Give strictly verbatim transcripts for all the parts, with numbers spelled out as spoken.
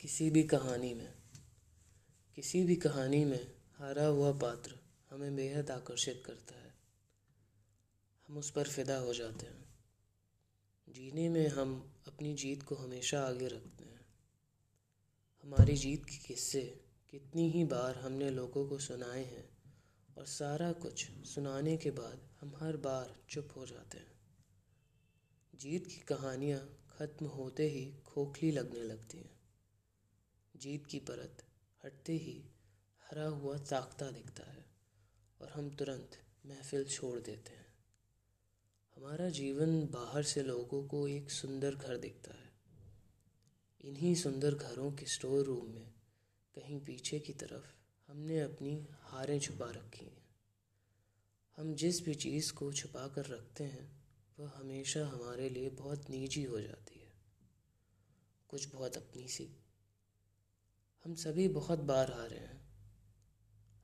किसी भी कहानी में किसी भी कहानी में हारा हुआ पात्र हमें बेहद आकर्षित करता है। हम उस पर फिदा हो जाते हैं। जीने में हम अपनी जीत को हमेशा आगे रखते हैं। हमारी जीत के किस्से कितनी ही बार हमने लोगों को सुनाए हैं और सारा कुछ सुनाने के बाद हम हर बार चुप हो जाते हैं। जीत की कहानियाँ ख़त्म होते ही खोखली लगने लगती हैं। जीत की परत हटते ही हरा हुआ ताकता दिखता है और हम तुरंत महफिल छोड़ देते हैं। हमारा जीवन बाहर से लोगों को एक सुंदर घर दिखता है। इन्हीं सुंदर घरों के स्टोर रूम में कहीं पीछे की तरफ हमने अपनी हारें छुपा रखी हैं। हम जिस भी चीज़ को छुपा कर रखते हैं वह हमेशा हमारे लिए बहुत निजी हो जाती है, कुछ बहुत अपनी सी। हम सभी बहुत बार हारे हैं।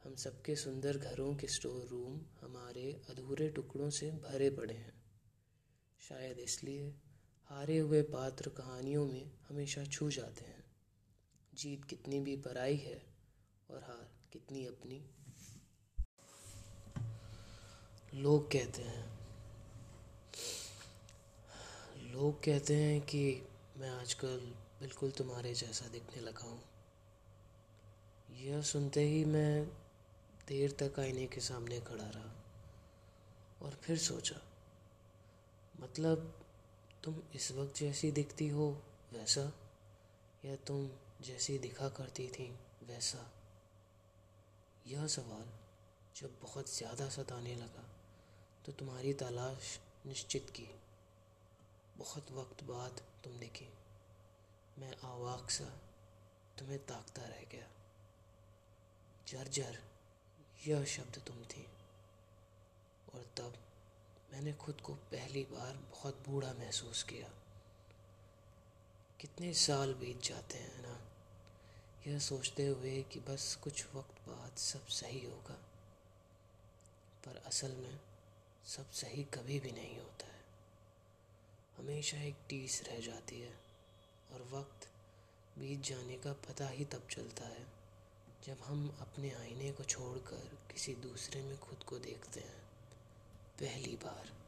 हम सबके सुंदर घरों के स्टोर रूम हमारे अधूरे टुकड़ों से भरे पड़े हैं। शायद इसलिए हारे हुए पात्र कहानियों में हमेशा छू जाते हैं। जीत कितनी भी पराई है और हार कितनी अपनी। लोग कहते हैं लोग कहते हैं कि मैं आजकल बिल्कुल तुम्हारे जैसा दिखने लगा हूँ। यह सुनते ही मैं देर तक आईने के सामने खड़ा रहा और फिर सोचा, मतलब तुम इस वक्त जैसी दिखती हो वैसा, या तुम जैसी दिखा करती थी वैसा। यह सवाल जब बहुत ज़्यादा सताने लगा तो तुम्हारी तलाश निश्चित की। बहुत वक्त बाद तुम दिखी। मैं आवाक सा तुम्हें ताकता रह गया। जर्जर यह शब्द तुम थी। और तब मैंने खुद को पहली बार बहुत बूढ़ा महसूस किया। कितने साल बीत जाते हैं ना, यह सोचते हुए कि बस कुछ वक्त बाद सब सही होगा, पर असल में सब सही कभी भी नहीं होता है। हमेशा एक टीस रह जाती है और वक्त बीत जाने का पता ही तब चलता है जब हम अपने आईने को छोड़कर किसी दूसरे में खुद को देखते हैं पहली बार।